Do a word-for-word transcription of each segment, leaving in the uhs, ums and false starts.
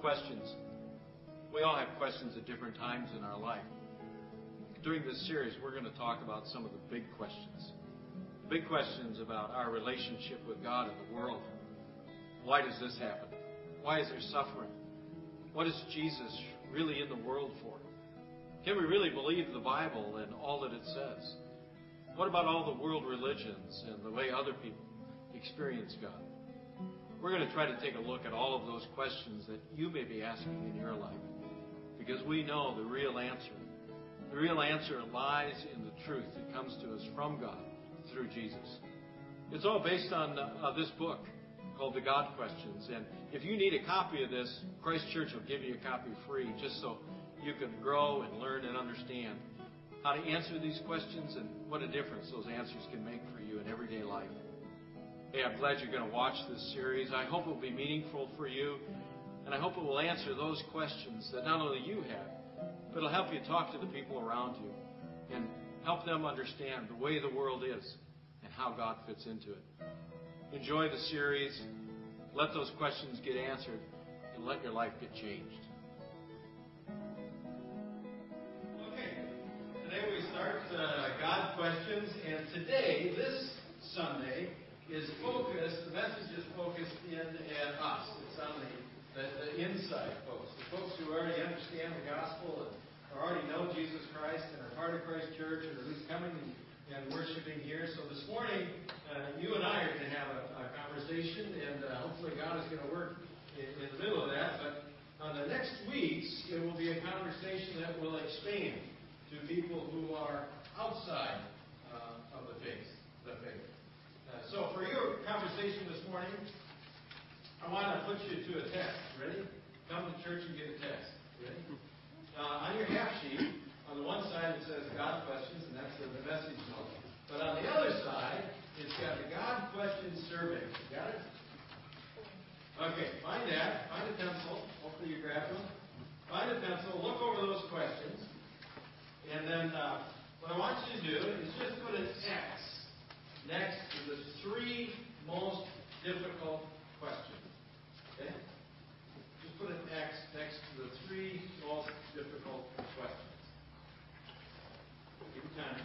Questions. We all have questions at different times in our life. During this series, we're going to talk about some of the big questions. Big questions about our relationship with God and the world. Why does this happen? Why is there suffering? What is Jesus really in the world for? Can we really believe the Bible and all that it says? What about all the world religions and the way other people experience God? We're going to try to take a look at all of those questions that you may be asking in your life, because we know the real answer. The real answer lies in the truth that comes to us from God through Jesus. It's all based on uh, this book called The God Questions. And if you need a copy of this, Christ Church will give you a copy free just so you can grow and learn and understand how to answer these questions and what a difference those answers can make for you in everyday life. Hey, I'm glad you're going to watch this series. I hope it will be meaningful for you, and I hope it will answer those questions that not only you have, but it'll help you talk to the people around you and help them understand the way the world is and how God fits into it. Enjoy the series. Let those questions get answered, and let your life get changed. Okay, today we start uh, God Questions, and today, this Sunday, is focused, the message is focused in at us. It's on the, the, the inside folks, the folks who already understand the gospel and already know Jesus Christ and are part of Christ Church and at least coming and, and worshiping here. So this morning, uh, you and I are going to have a, a conversation, and uh, hopefully God is going to work in, in the middle of that. But on the next weeks, it will be a conversation that will expand to people who are outside uh, of the faith. The faith. So for your conversation this morning, I want to put you to a test. Ready? Come to church and get a test. Ready? Uh, on your half sheet, on the one side it says God Questions, and that's the, the message note. But on the other side, it's got the God Questions survey. Got it? Okay, find that. Find a pencil. Hopefully you grabbed one. Find a pencil. Look over those questions. And then uh, what I want you to do is just put an X next to the three most difficult questions. Okay? Just put an X next to the three most difficult questions. Give it time.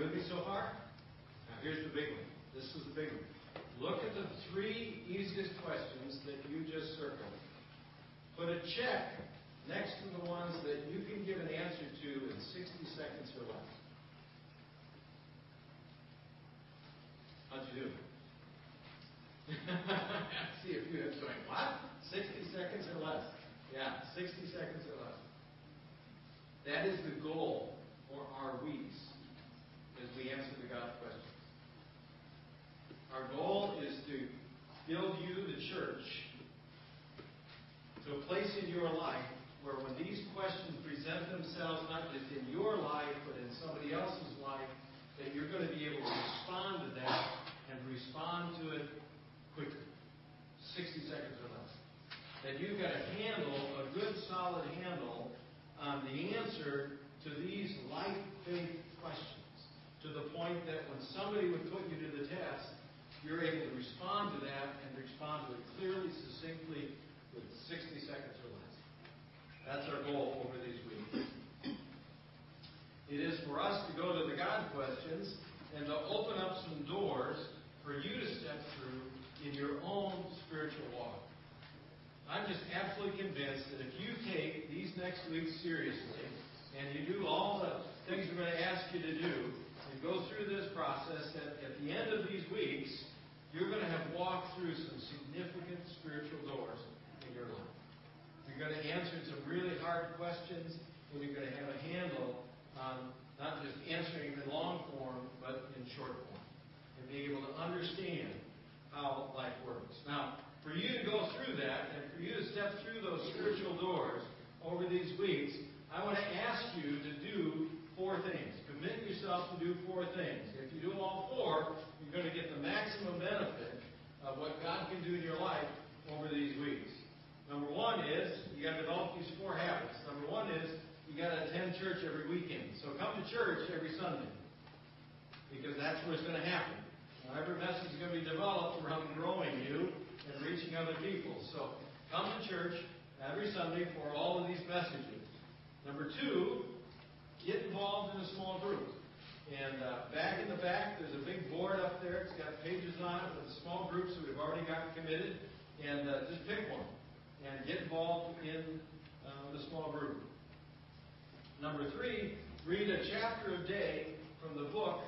With me so far? Now here's the big one. This is the big one. Look at the three easiest questions that you just circled. Put a check next to the ones that you can give an answer to in sixty seconds or less. How'd you do? See if you have going, what? sixty seconds or less. Yeah, sixty seconds or less. That is the goal for our weeks. As we answer the God Questions. Our goal is to build you, the church, to a place in your life where when these questions present themselves, not just in your life, but in somebody else's life, that you're going to be able to respond to that and respond to it quickly. sixty seconds or less. That you've got a handle, a good solid handle, on the answer to these life faith questions. To the point that when somebody would put you to the test, you're able to respond to that and respond to it clearly, succinctly, with sixty seconds or less. That's our goal over these weeks. It is for us to go to the God Questions and to open up some doors for you to step through in your own spiritual walk. I'm just absolutely convinced that if you take these next weeks seriously, and you do all the things we're going to ask you to do, and go through this process, that at the end of these weeks, you're going to have walked through some significant spiritual doors in your life. You're going to answer some really hard questions, and you're going to have a handle on not just answering in long form, but in short form, and being able to understand how life works. Now, for you to go through that, and for you to step through those spiritual doors over these weeks, I want to ask you to do four things. Commit yourself to do four things. If you do all four, you're going to get the maximum benefit of what God can do in your life over these weeks. Number one is, you got to develop these four habits. Number one is, you got to attend church every weekend. So come to church every Sunday, because that's where it's going to happen. Now, every message is going to be developed around growing you and reaching other people. So come to church every Sunday for all of these messages. Number two, get involved in a small group. And uh, back in the back, there's a big board up there. It's got pages on it with small groups that we've already got committed. And uh, just pick one and get involved in uh, the small group. Number three, read a chapter a day from the book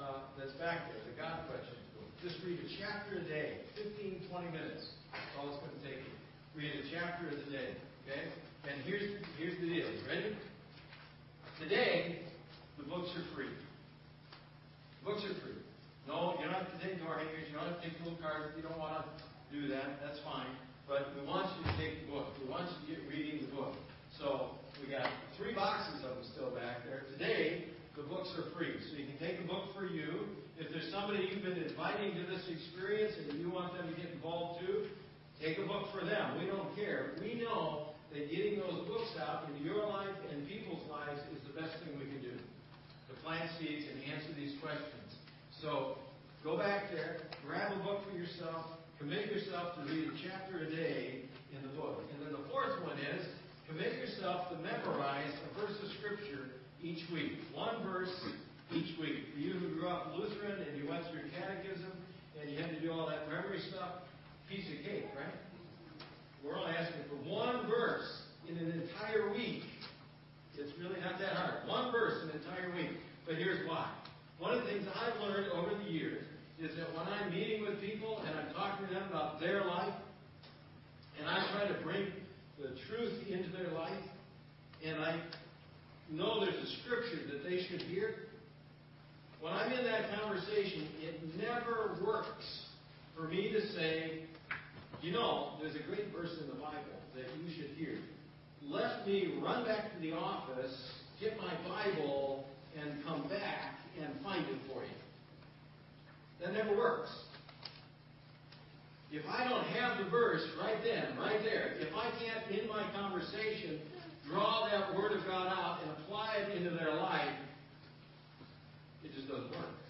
uh, that's back there, the God Questions book. Just read a chapter a day, fifteen, twenty minutes. That's all it's going to take you. Read a chapter of the day, okay? And here's, here's the deal. You ready? Today, the books are free. The books are free. No, you don't have to take door hangers. You don't have to take little cards. If you don't want to do that, that's fine. But we want you to take the book. We want you to get reading the book. So we got three boxes of them still back there. Today, the books are free. So you can take a book for you. If there's somebody you've been inviting to this experience and you want them to get involved too, take a book for them. We don't care. We know that getting those books out into your life and people's lives is the best thing we can do, to plant seeds and answer these questions. So go back there, grab a book for yourself, commit yourself to read a chapter a day in the book. And then the fourth one is, commit yourself to memorize a verse of Scripture each week. One verse each week. For you who grew up Lutheran and you went through catechism and you had to do all that memory stuff, piece of cake, right? We're only asking for one verse in an entire week. It's really not that hard. One verse in an entire week. But here's why. One of the things I've learned over the years is that when I'm meeting with people and I'm talking to them about their life, and I try to bring the truth into their life, and I know there's a scripture that they should hear, when I'm in that conversation, it never works for me to say, you know, there's a great verse in the Bible that you should hear. Let me run back to the office, get my Bible, and come back and find it for you. That never works. If I don't have the verse right then, right there, if I can't, in my conversation, draw that Word of God out and apply it into their life, it just doesn't work.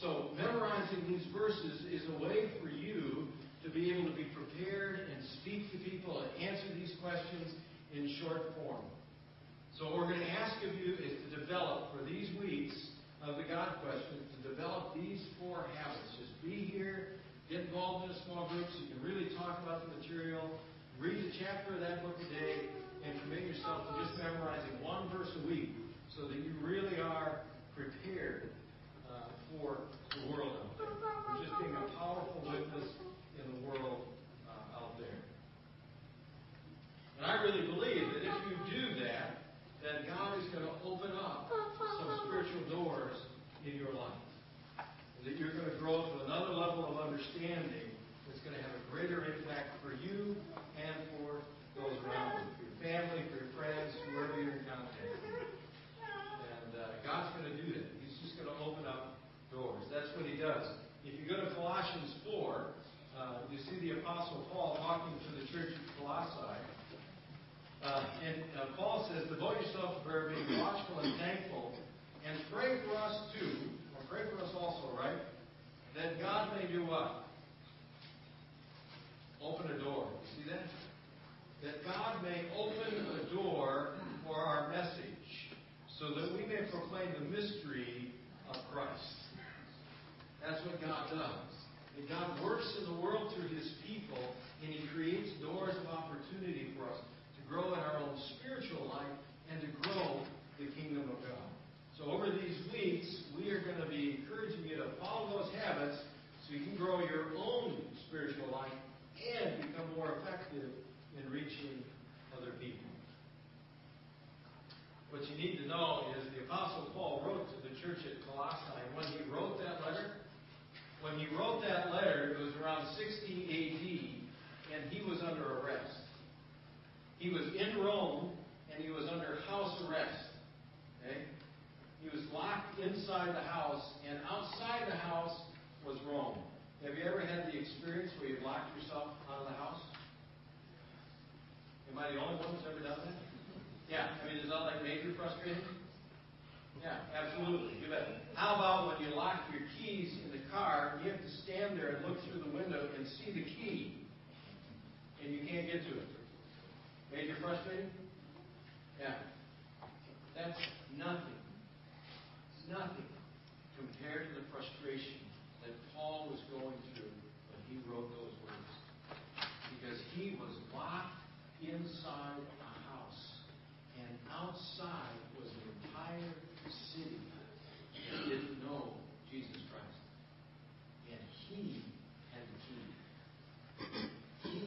So memorizing these verses is a way for you to be able to be prepared and speak to people and answer these questions in short form. So what we're going to ask of you is to develop, for these weeks of the God Questions, to develop these four habits. Just be here. Get involved in a small group so you can really talk about the material. Read a chapter of that book a day and commit yourself to just memorizing one verse a week so that you really are prepared uh, for the world out there. For just being a powerful witness in the world uh, out there. And I really believe that if you do that, then God is going to open up some spiritual doors in your life, that you're going to grow to another level of understanding that's going to have a greater impact for you and for those around you, for your family, for your friends, whoever you're in contact with. And uh, God's going to do that. He's just going to open up doors. That's what He does. If you go to Colossians four, uh, you see the Apostle Paul talking to the church of Colossae. Uh, and uh, Paul says, devote yourself to prayer, being watchful and thankful, and pray for us too. Pray for us also, right? That God may do what? Open a door. You see that? That God may open a door for our message so that we may proclaim the mystery of Christ. That's what God does. That God works in the world through His people, and He creates doors of opportunity. so you can grow your own spiritual life and become more effective in reaching other people. What you need to know is the Apostle Paul wrote to the church at Colossae. When he wrote that letter, when he wrote that letter, it was around sixty A D, and he was under arrest. He was in Rome, and he was under house arrest. Okay? He was locked inside the house, and outside the house was Rome. Have you ever had the experience where you've locked yourself out of the house? Am I the only one who's ever done that? Yeah. I mean, is that like major frustrating? Yeah, absolutely. You bet. How about when you lock your keys in the car, and you have to stand there and look through the window and see the key, and you can't get to it? Major frustrating? Yeah. That's nothing. It's nothing compared to the frustration that Paul was going through when he wrote those words. Because he was locked inside a house, and outside was an entire city that didn't know Jesus Christ. And he had the key. He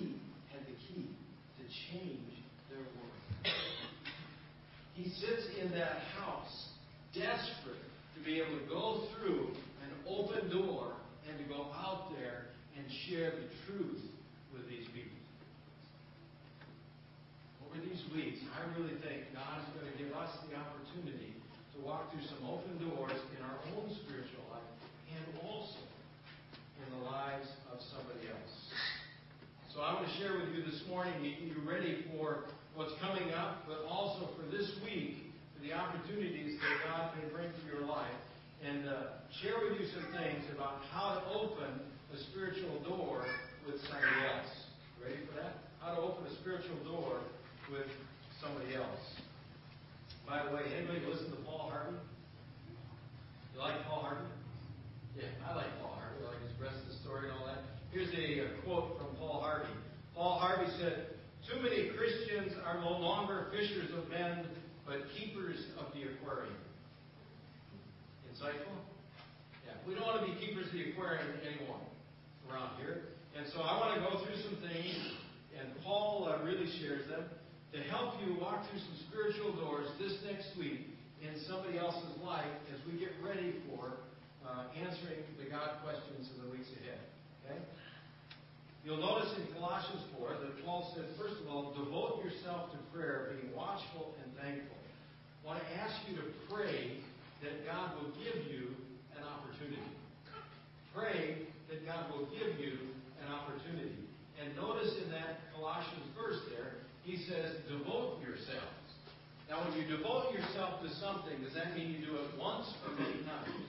had the key to change their world. He sits in that house, desperate to be able to go through an open door and to go out there and share the truth with these people. Over these weeks, I really think God is going to give us the opportunity to walk through some open doors in our own spiritual life and also in the lives of somebody else. So I want to share with you this morning, getting you ready for what's coming up, but also for this week, for the opportunities that God may bring to your life. And uh, share with you some things about how to open a spiritual door with somebody else. Ready for that? How to open a spiritual door with somebody else. By the way, anybody listen to Paul Harvey? You like Paul Harvey? Yeah, I like Paul Harvey. I like his rest of the story and all that. Here's a, a quote from Paul Harvey. Paul Harvey said, "Too many Christians are no longer fishers of men, but keepers of the aquarium." Insightful? Yeah. We don't want to be keepers of the aquarium anymore around here. And so I want to go through some things, and Paul uh, really shares them, to help you walk through some spiritual doors this next week in somebody else's life as we get ready for uh, answering the God questions in the weeks ahead. Okay? You'll notice in Colossians four that Paul said, first of all, devote yourself to prayer, being watchful and thankful. I want to ask you to pray that God will give you an opportunity. Pray that God will give you an opportunity. And notice in that Colossians verse there, he says, devote yourselves. Now, when you devote yourself to something, does that mean you do it once or many times?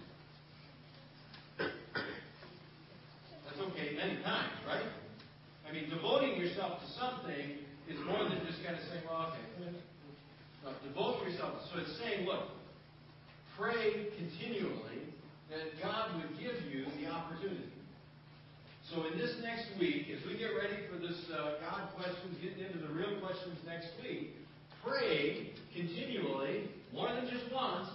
That's okay, many times, right? I mean, devoting yourself to something is more than just kind of saying, well, okay. No, devote yourself. So it's saying, look, pray continually that God would give you the opportunity. So in this next week, as we get ready for this uh, God questions, getting into the real questions next week, pray continually, more than just once.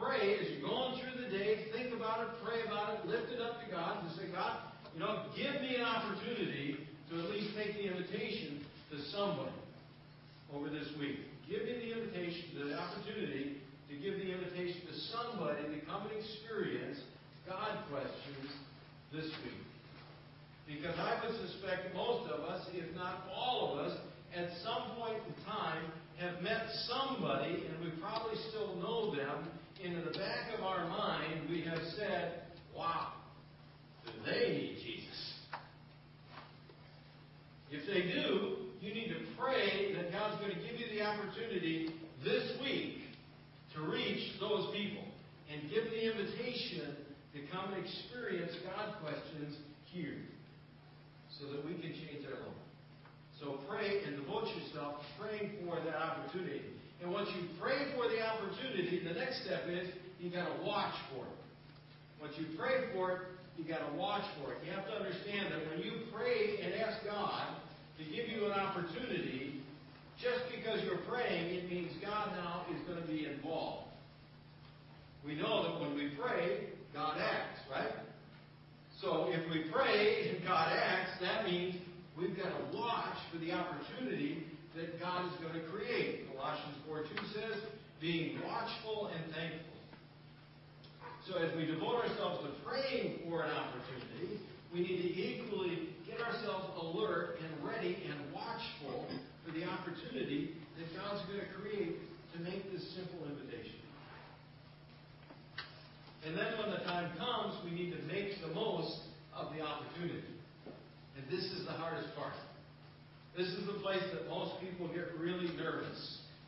Pray as you're going through the day, think about it, pray about it, lift it up to God, and say, God, you know, give me an opportunity to at least make the invitation to somebody over this week. Give me the invitation, the opportunity to give the invitation to somebody to come and experience God questions this week. Because I would suspect most of us, if not all of us, at some point in time have met somebody, and we probably still know them, and in the back of our mind we have said, wow, do they need Jesus? If they do, you need to pray that God's going to give you the opportunity this week to reach those people and give the invitation to come and experience God questions here so that we can change our life. So pray and devote yourself to praying for that opportunity. And once you pray for the opportunity, the next step is you've got to watch for it. Once you pray for it, you've got to watch for it. You have to understand that when you pray and ask God to give you an opportunity, just because you're praying, it means God now is going to be involved. We know that when we pray, God acts, right? So if we pray and God acts, that means we've got to watch for the opportunity that God is going to create. Colossians four two says, being watchful and thankful. So as we devote ourselves to praying for an opportunity, we need to equally get ourselves alert and ready and watchful for the opportunity that God's going to create to make this simple invitation. And then when the time comes, we need to make the most of the opportunity. And this is the hardest part. This is the place that most people get really nervous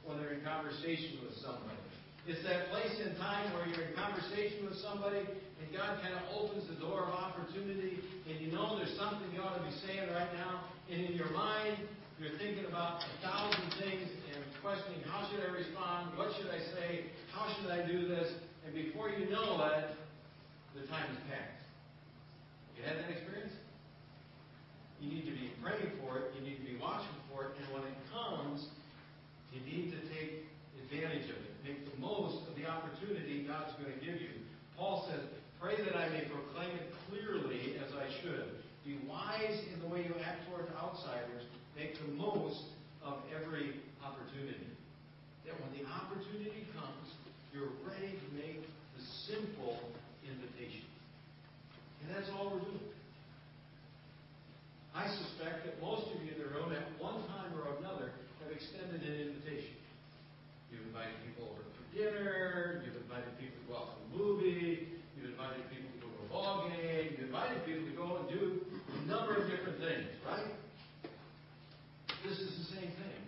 when they're in conversation with somebody. It's that place in time where you're in conversation with somebody and God kind of opens the door of opportunity and you know there's something you ought to be saying right now. And in your mind, you're thinking about a thousand things and questioning, how should I respond? What should I say? How should I do this? And before you know it, the time has passed. You had that experience? You need to be praying for it. You need to be watching for it. And when it comes, you need to take advantage of it. Make the most of the opportunity God's going to give you. Paul says, pray that I may proclaim it clearly as I should. Be wise in the way you act toward outsiders. Make the most of every opportunity. That when the opportunity comes, you're ready to make the simple invitation. And that's all we're doing. I suspect that most of you in the room at one time or another have extended an invitation. You've invited people over for dinner, you've invited people to go out for a movie, you've invited people to go to a ball game, you've invited people to go and do a number of different things, right? This is the same thing.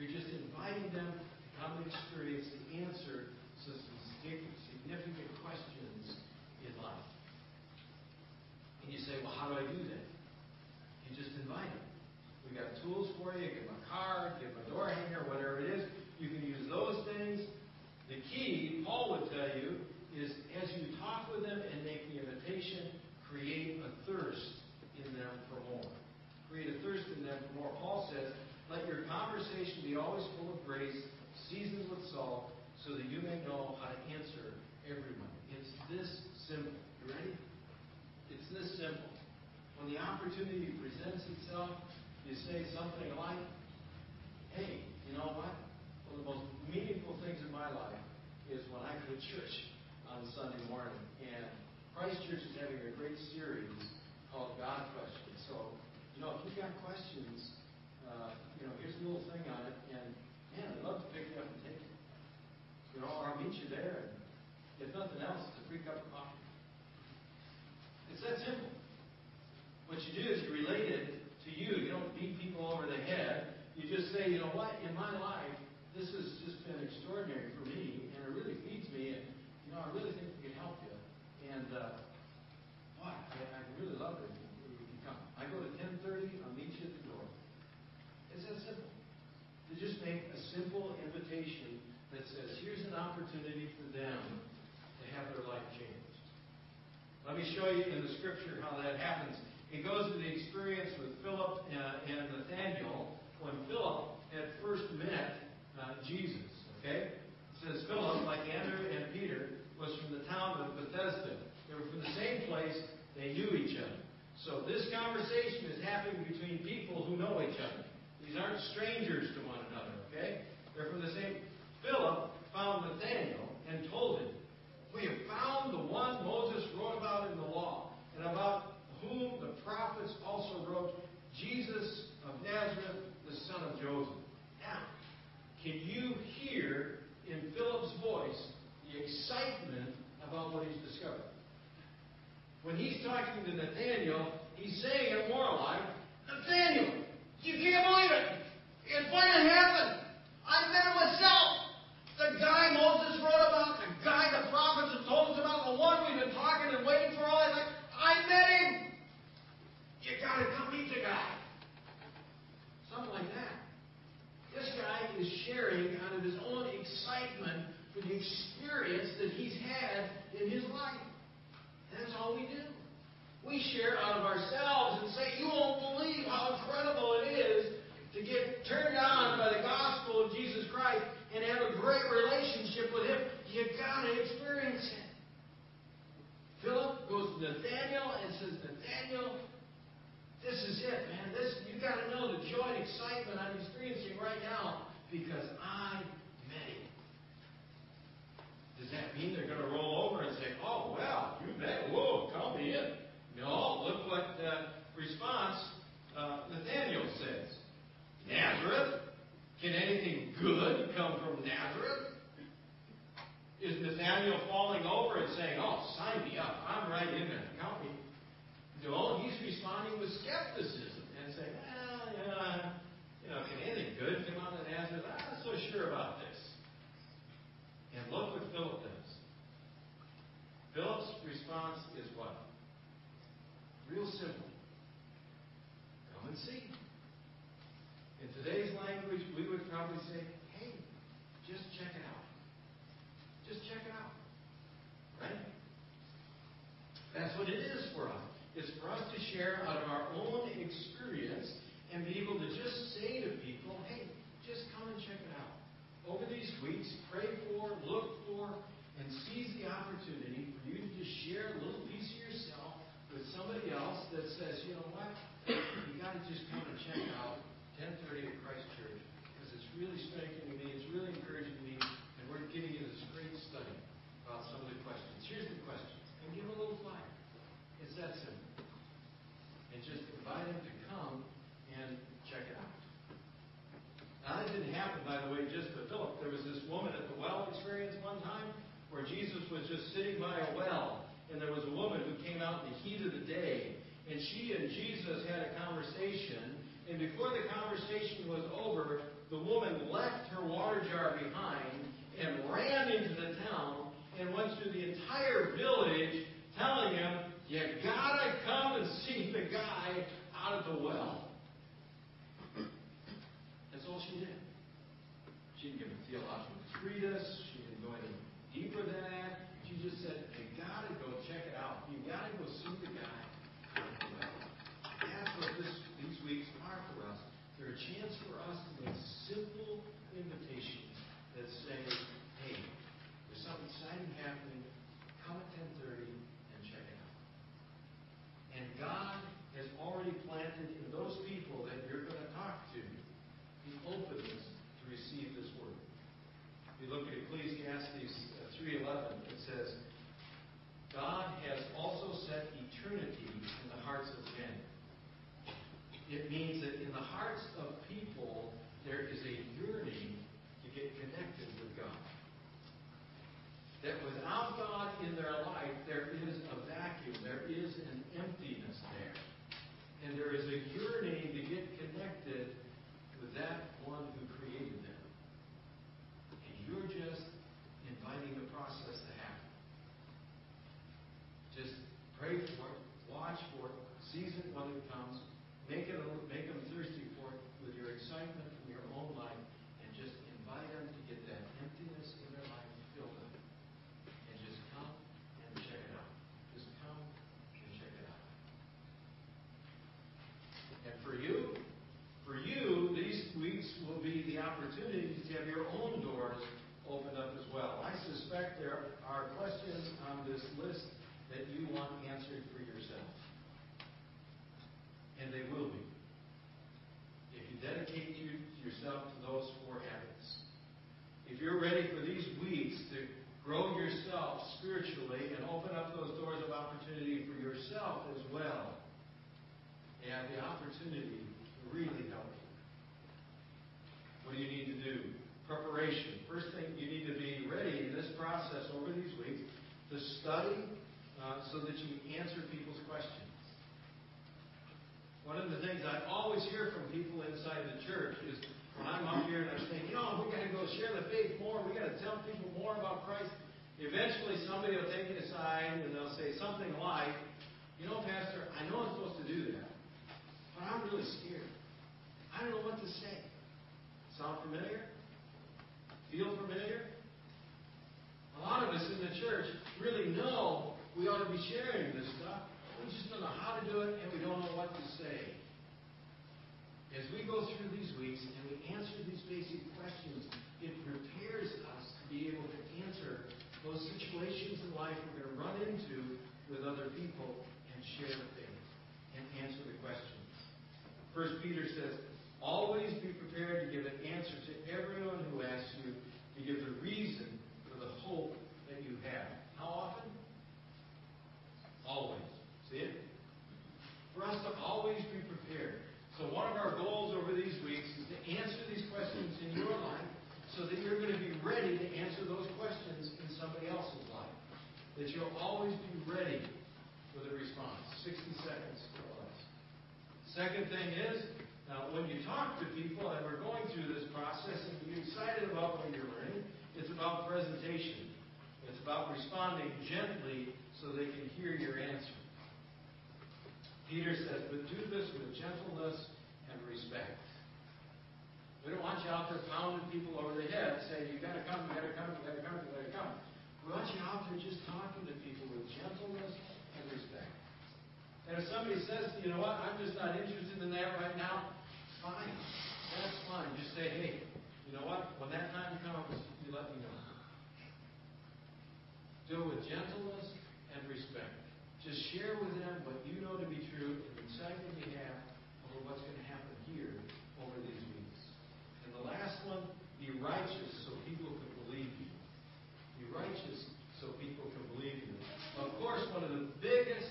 You're just inviting them to come and experience the answer to some significant questions in life. And you say, well, how do I do that? You just invite them. We've got tools for you. Give them a card, give them a door hanger, whatever it is. You can use those things. The key, Paul would tell you, is as you talk with them and make the invitation, create a thirst in them for more. Create a thirst in them for more. Paul says, let your conversation be always full of grace, seasoned with salt, so that you may know how to answer everyone. It's this simple. You ready? It's this simple. When the opportunity presents itself, you say something like, hey, you know what? One of the most meaningful things in my life is when I go to church on Sunday morning. And Christ Church is having a great series called God Questions. So, you know, if you've got questions, uh, you know, here's a little thing on it. And, man, I'd love to pick it up and take it. You know, I'll meet you there. And if nothing else, it's a free cup of coffee. It's that simple. What you do is you relate it to you. You don't beat people over the head. You just say, you know what, in my life, this has just been extraordinary for me, and it really feeds me, and, you know, I really think we can help you. And, uh, boy, I, I really love it if you can come. I go to ten thirty, I'll meet you at the door. It's that simple. To just make a simple invitation that says, here's an opportunity for them to have their life changed. Let me show you in the scripture how that happens. It goes to the experience with Philip and Nathaniel when Philip had first met uh, Jesus. Okay? It says, Philip, like Andrew and Peter, was from the town of Bethsaida. They were from the same place. They knew each other. So this conversation is happening between people who know each other. These aren't strangers to one another. Okay? They're from the same. Philip found Nathaniel and told him, we have found the one Moses wrote about in the law and about whom the prophets also wrote, Jesus of Nazareth, the son of Joseph. Now, can you hear in Philip's voice the excitement about what he's discovered? When he's talking to Nathaniel, he's saying it more like, Nathaniel, you can't believe it. It finally happened. I met it myself. The guy Moses wrote about, the guy the prophets have told us about, the one we've been talking and waiting for all that. I met him. You gotta come meet the guy. Something like that. This guy is sharing out of his own excitement for the experience that he's had in his life. And that's all we do. We share out of ourselves and say, you won't believe how incredible it is to get turned on by the gospel of Jesus Christ and have a great relationship with him. You gotta experience it. Philip goes to Nathaniel and says, excitement I'm experiencing right now because I met him. Does that mean they're going to roll over and say, oh, well, you bet, whoa, come in? No, look what uh, response uh, Nathaniel says. Nazareth? Can anything good come from Nazareth? Is Nathaniel falling over and saying, oh, sign me up, I'm right in there, help me? No, he's responding with skepticism and saying, well, you know, you know, can anything good come out of Nazareth? I'm not so sure about this. And look what Philip does. Philip's response is what? Real simple. Come and see. In today's language, we would probably say, hey, just check it out. Just check it out. Right? That's what it is for us. It's for us to share out of our own experience and be able to just say to people, hey, just come and check it out. Over these weeks, pray for, look for, and seize the opportunity for you to just share a little piece of yourself with somebody else that says, you know what, you got to just come and check out ten thirty at Christ Church because it's really strengthening me, it's really encouraging me, and we're giving you this great study about some of the questions. Here's the questions. And give a little flyer. It's that simple. And just invite them to come and check it out. Now, that didn't happen, by the way, just to Philip. There was this woman at the well experience one time where Jesus was just sitting by a well, and there was a woman who came out in the heat of the day, and she and Jesus had a conversation, and before the conversation was over, the woman left her water jar behind and ran into the town and went through the entire village telling him, you gotta come and see the guy out of the well. That's all she did. She didn't give a theological treatise. She didn't go any deeper than that. She just said, you got to go check it out. You got to go see the guy. That's what this, these weeks are for us. They're a chance for us to make simple invitations that say, hey, there's something exciting happening. Come at ten thirty and check it out. And God has already planted in those people that you're going to talk to openness to receive this word. If you look at Ecclesiastes three eleven, it says, God has also set eternity in the hearts of men. It means that in the hearts of people, there is a yearning to get connected with God. That without God in their life, there is a vacuum, there is an emptiness there. And there is a yearning to get connected with that one who created them. And you're just inviting the process to happen. Just pray for it, watch for it, seize it when it comes, make it, make them thirsty for it with your excitement from your own life, and just invite them to get that emptiness in their life filled up. And just come and check it out. Just come and check it out. And for you, For you, these weeks will be the opportunity to have your own doors opened up as well. I suspect there are questions on this list that you want answered for yourself. And they will be. If you dedicate you, yourself to those four habits. If you're ready for these weeks to grow yourself spiritually and open up those doors of opportunity for yourself as well, you have the opportunity really helpful. What do you need to do? Preparation. First thing, you need to be ready in this process over these weeks to study uh, so that you answer people's questions. One of the things I always hear from people inside the church is when I'm up here and I'm saying, you know, we've got to go share the faith more, we've got to tell people more about Christ. Eventually somebody will take it aside and they'll say something like, you know, Pastor, I know I'm supposed to do that, but I'm really scared. I don't know what to say. Sound familiar? Feel familiar? A lot of us in the church really know we ought to be sharing this stuff. We just don't know how to do it, and we don't know what to say. As we go through these weeks and we answer these basic questions, it prepares us to be able to answer those situations in life we're going to run into with other people and share the faith and answer the questions. First Peter says, always second thing is, now, when you talk to people that are going through this process and you get excited about what you're learning, it's about presentation. It's about responding gently so they can hear your answer. Peter says, but do this with gentleness and respect. We don't want you out there pounding people over the head saying, you've got to come, you've got to come, you've got to come, you've got to come. We want you out there just talking to people with gentleness and respect. And if somebody says, you know what, I'm just not interested in that right now, fine. That's fine. Just say, hey, you know what, when that time comes, you let me know. Do it with gentleness and respect. Just share with them what you know to be true and the excitement you have over what's going to happen here over these weeks. And the last one, be righteous so people can believe you. Be righteous so people can believe you. Of course, one of the biggest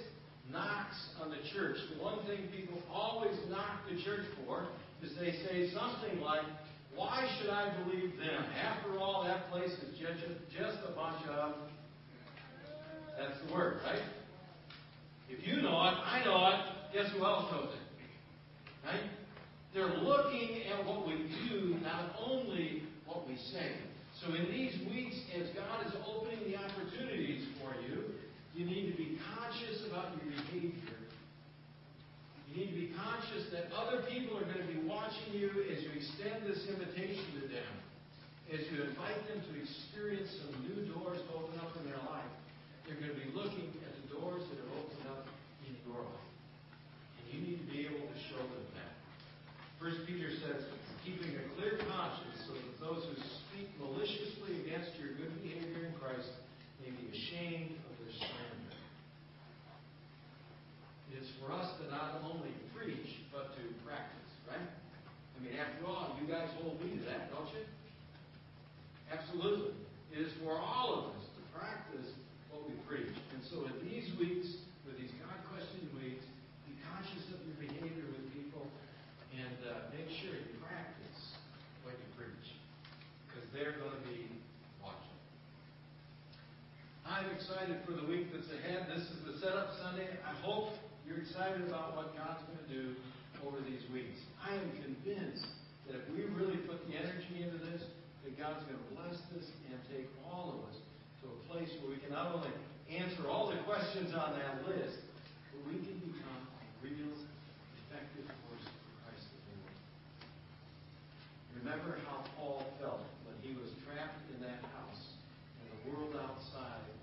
knocks on the church, the one thing people always knock the church for, is they say something like, why should I believe them? After all, that place is just, just a bunch of... That's the word, right? If you know it, I know it, guess who else knows it? Right? They're looking at what we do, not only what we say. So in these weeks, as God is opening the opportunities for you, you need to be conscious about your behavior. You need to be conscious that other people are going to be watching you as you extend this invitation to them, as you invite them to experience some new doors to open up in their life. They're going to be looking at the doors that are opened up in your life. And you need to be able to show them that. First Peter says, keeping a clear conscience so that those who speak maliciously against your good behavior in Christ may be ashamed of their slander. It's for us to not only preach, but to practice, right? I mean, after all, you guys hold me to that, don't you? Absolutely. It is for all of us to practice what we preach. And so in these weeks, with these God-questioning weeks, be conscious of your behavior with people and uh, make sure you practice what you preach, because they're going to be watching. I'm excited for the week that's ahead. This is the setup Sunday. I hope you're excited about what God's going to do over these weeks. I am convinced that if we really put the energy into this, that God's going to bless this and take all of us to a place where we can not only answer all the questions on that list, but we can become a real, effective force for Christ in the world. Remember how Paul felt when he was trapped in that house and the world outside